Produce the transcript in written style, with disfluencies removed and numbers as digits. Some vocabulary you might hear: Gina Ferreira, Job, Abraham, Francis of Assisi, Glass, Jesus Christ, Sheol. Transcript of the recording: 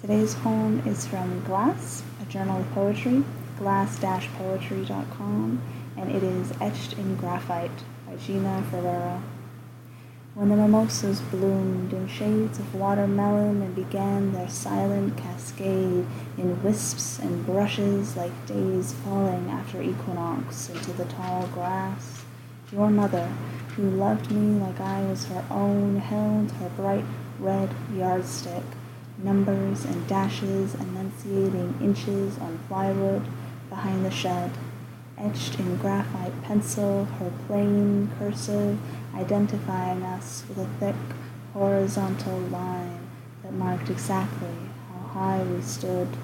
Today's poem is from Glass, a journal of poetry, glass-poetry.com, and it is Etched in Graphite by Gina Ferreira. When the mimosas bloomed in shades of watermelon and began their silent cascade in wisps and brushes like days falling after equinox into the tall grass, your mother, who loved me like I was her own, held her bright red yardstick, numbers and dashes enunciating inches on plywood behind the shed. Etched in graphite pencil, her plain cursive identifying us with a thick horizontal line that marked exactly how high we stood.